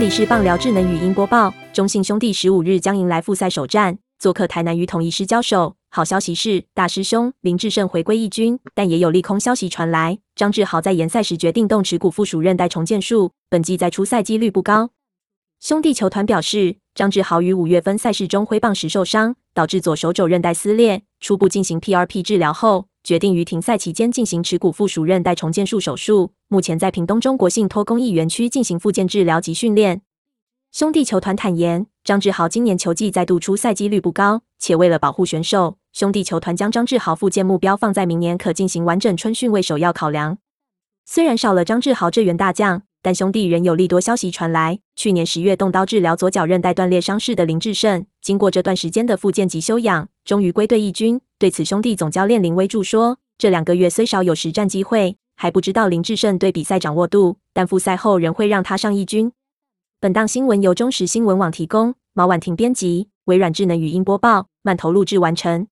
里是棒聊智能语音播报。中信兄弟15日将迎来复赛首战，做客台南与统一狮交手。好消息是，大师兄林智胜回归一军，但也有利空消息传来，张志豪在延赛时决定动持股附属韧带重建术，本季再出赛几率不高。兄弟球团表示，张志豪于5月份赛事中挥棒时受伤，导致左手肘韧带撕裂，初步进行 PRP 治疗后，决定于停赛期间进行持股附属韧带重建术手术，目前在屏东中国信托公益园区进行复健治疗及训练。兄弟球团坦言，张志豪今年球季再度出赛几率不高，且为了保护选手，兄弟球团将张志豪复健目标放在明年可进行完整春训为首要考量。虽然少了张志豪这员大将，但兄弟仍有利多消息传来，去年10月动刀治疗左脚韧带断裂伤势的林智胜，经过这段时间的复健及休养，终于归队一军。对此，兄弟总教练林威助说，这2个月虽少有实战机会，还不知道林智胜对比赛掌握度，但复赛后仍会让他上一军。本档新闻由中时新闻网提供，毛婉婷编辑，微软智能语音播报，慢投录制完成。